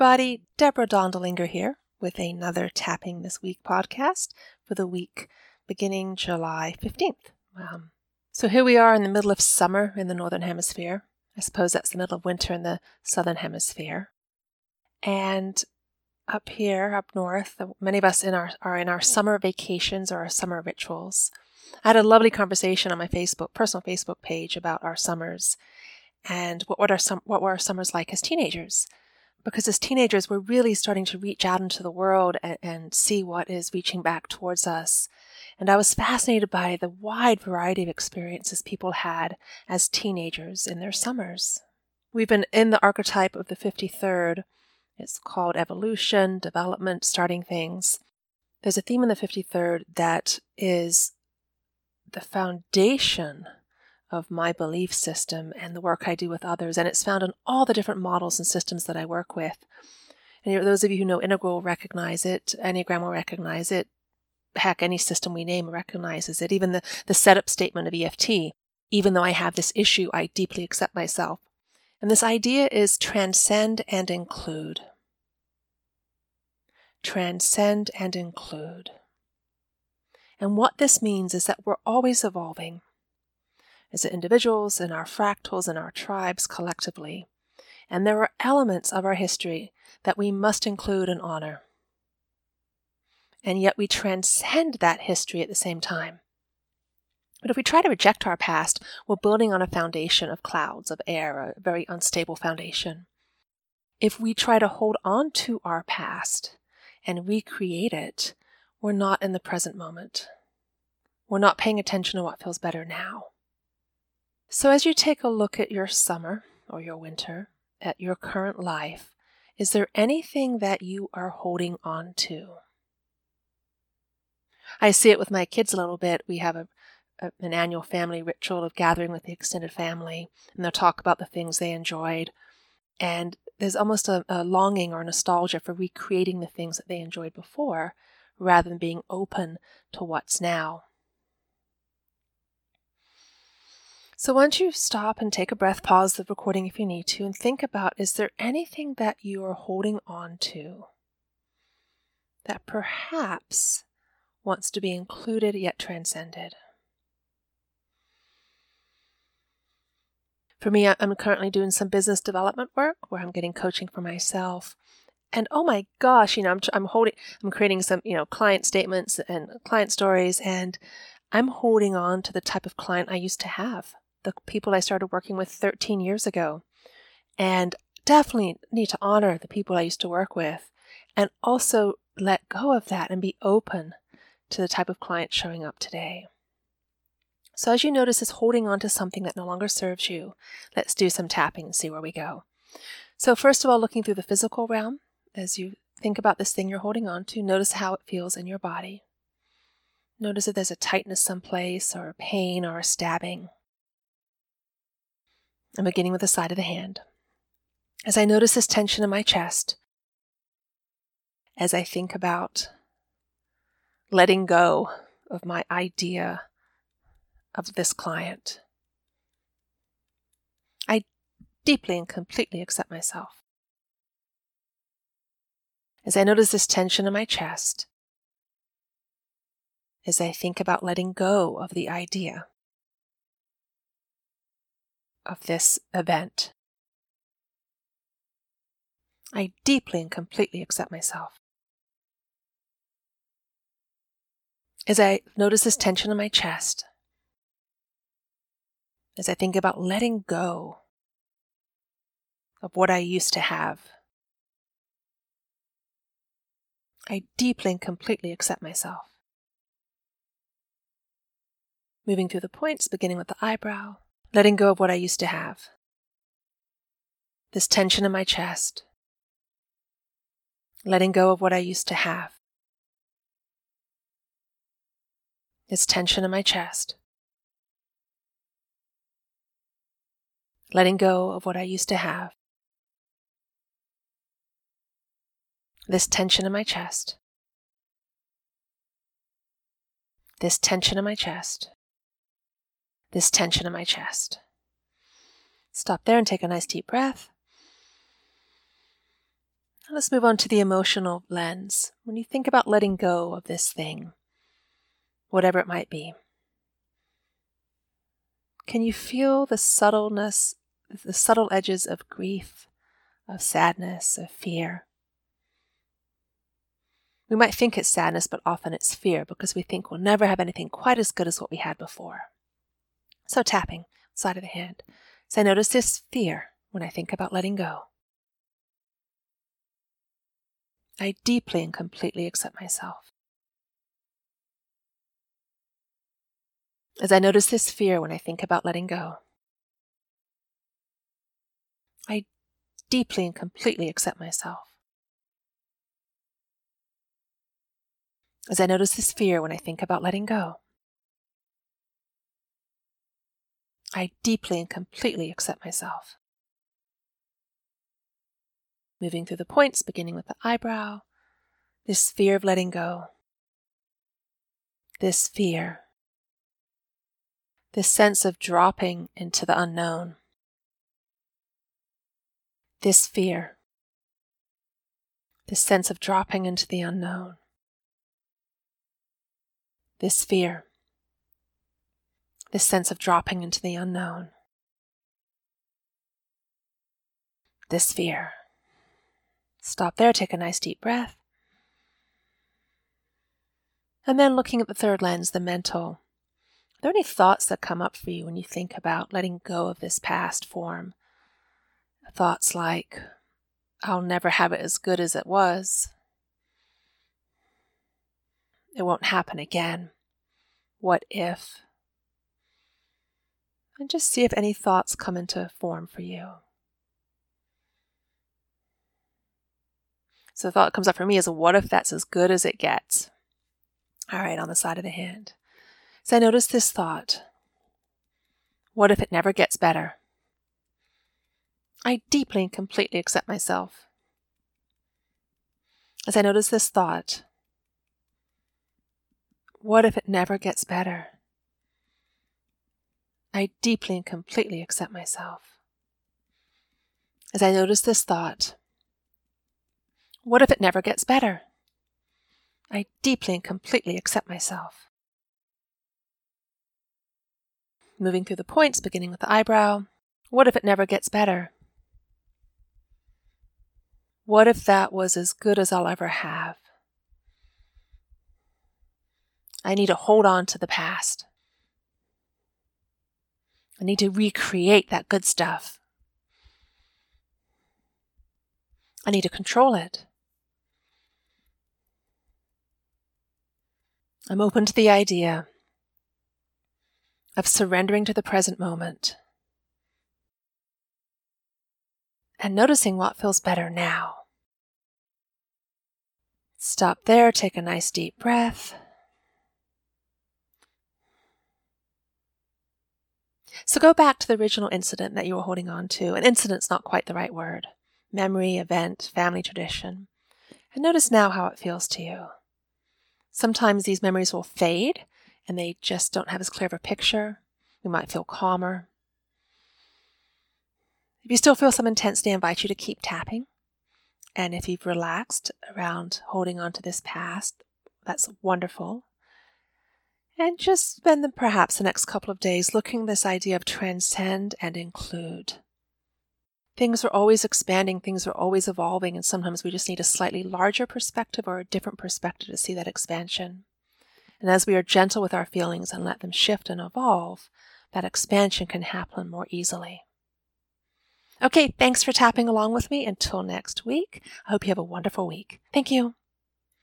everybody, Deborah Dondlinger here with another Tapping This Week podcast for the week beginning July 15th. So here we are in the middle of summer in the Northern Hemisphere. I suppose that's the middle of winter in the Southern Hemisphere. And up here, up north, many of us are in our summer vacations or our summer rituals. I had a lovely conversation on my personal Facebook page about our summers and what were our summers like as teenagers. Because as teenagers, we're really starting to reach out into the world and see what is reaching back towards us. And I was fascinated by the wide variety of experiences people had as teenagers in their summers. We've been in the archetype of the 53rd. It's called evolution, development, starting things. There's a theme in the 53rd that is the foundation of my belief system and the work I do with others. And it's found in all the different models and systems that I work with. And those of you who know Integral will recognize it. Enneagram will recognize it. Heck, any system we name recognizes it. Even the setup statement of EFT. Even though I have this issue, I deeply accept myself. And this idea is transcend and include. Transcend and include. And what this means is that we're always evolving. As individuals, in our fractals, in our tribes, collectively. And there are elements of our history that we must include and honor. And yet we transcend that history at the same time. But if we try to reject our past, we're building on a foundation of clouds, of air, a very unstable foundation. If we try to hold on to our past and recreate it, we're not in the present moment. We're not paying attention to what feels better now. So as you take a look at your summer or your winter, at your current life, is there anything that you are holding on to? I see it with my kids a little bit. We have an annual family ritual of gathering with the extended family, and they'll talk about the things they enjoyed. And there's almost a longing or nostalgia for recreating the things that they enjoyed before, rather than being open to what's now. So once you stop and take a breath, pause the recording if you need to, and think about, is there anything that you are holding on to that perhaps wants to be included yet transcended? For me, I'm currently doing some business development work where I'm getting coaching for myself. And oh my gosh, I'm creating some, client statements and client stories, and I'm holding on to the type of client I used to have. The people I started working with 13 years ago, and definitely need to honor the people I used to work with, and also let go of that and be open to the type of client showing up today. So as you notice, is holding on to something that no longer serves you. Let's do some tapping and see where we go. So first of all, looking through the physical realm, as you think about this thing you're holding on to, notice how it feels in your body. Notice if there's a tightness someplace, or a pain, or a stabbing. I'm beginning with the side of the hand. As I notice this tension in my chest, as I think about letting go of my idea of this client, I deeply and completely accept myself. As I notice this tension in my chest, as I think about letting go of the idea of this event, I deeply and completely accept myself. As I notice this tension in my chest, as I think about letting go of what I used to have, I deeply and completely accept myself. Moving through the points, beginning with the eyebrow, letting go of what I used to have. This tension in my chest, letting go of what I used to have. This tension in my chest, letting go of what I used to have. This tension in my chest, this tension in my chest. This tension in my chest. Stop there and take a nice deep breath. Let's move on to the emotional lens. When you think about letting go of this thing, whatever it might be, can you feel the subtleness, the subtle edges of grief, of sadness, of fear? We might think it's sadness, but often it's fear because we think we'll never have anything quite as good as what we had before. So tapping, side of the hand. So I notice this fear when I think about letting go. I deeply and completely accept myself. As I notice this fear when I think about letting go, I deeply and completely accept myself. As I notice this fear when I think about letting go, I deeply and completely accept myself. Moving through the points, beginning with the eyebrow, this fear of letting go, this fear, this sense of dropping into the unknown, this fear, this sense of dropping into the unknown, this fear, this sense of dropping into the unknown, this fear. Stop there, take a nice deep breath. And then looking at the third lens, the mental. Are there any thoughts that come up for you when you think about letting go of this past form? Thoughts like, I'll never have it as good as it was. It won't happen again. What if? And just see if any thoughts come into form for you. So the thought that comes up for me is, what if that's as good as it gets? All right, on the side of the hand. So I notice this thought. What if it never gets better? I deeply and completely accept myself. As I notice this thought. What if it never gets better? I deeply and completely accept myself. As I notice this thought. What if it never gets better? I deeply and completely accept myself. Moving through the points, beginning with the eyebrow. What if it never gets better? What if that was as good as I'll ever have? I need to hold on to the past. I need to recreate that good stuff. I need to control it. I'm open to the idea of surrendering to the present moment and noticing what feels better now. Stop there, take a nice deep breath. So go back to the original incident that you were holding on to. An incident's not quite the right word. Memory, event, family tradition. And notice now how it feels to you. Sometimes these memories will fade and they just don't have as clear of a picture. We might feel calmer. If you still feel some intensity, I invite you to keep tapping. And if you've relaxed around holding on to this past, that's wonderful. And just spend perhaps the next couple of days looking at this idea of transcend and include. Things are always expanding, things are always evolving, and sometimes we just need a slightly larger perspective or a different perspective to see that expansion. And as we are gentle with our feelings and let them shift and evolve, that expansion can happen more easily. Okay, thanks for tapping along with me. Until next week, I hope you have a wonderful week. Thank you.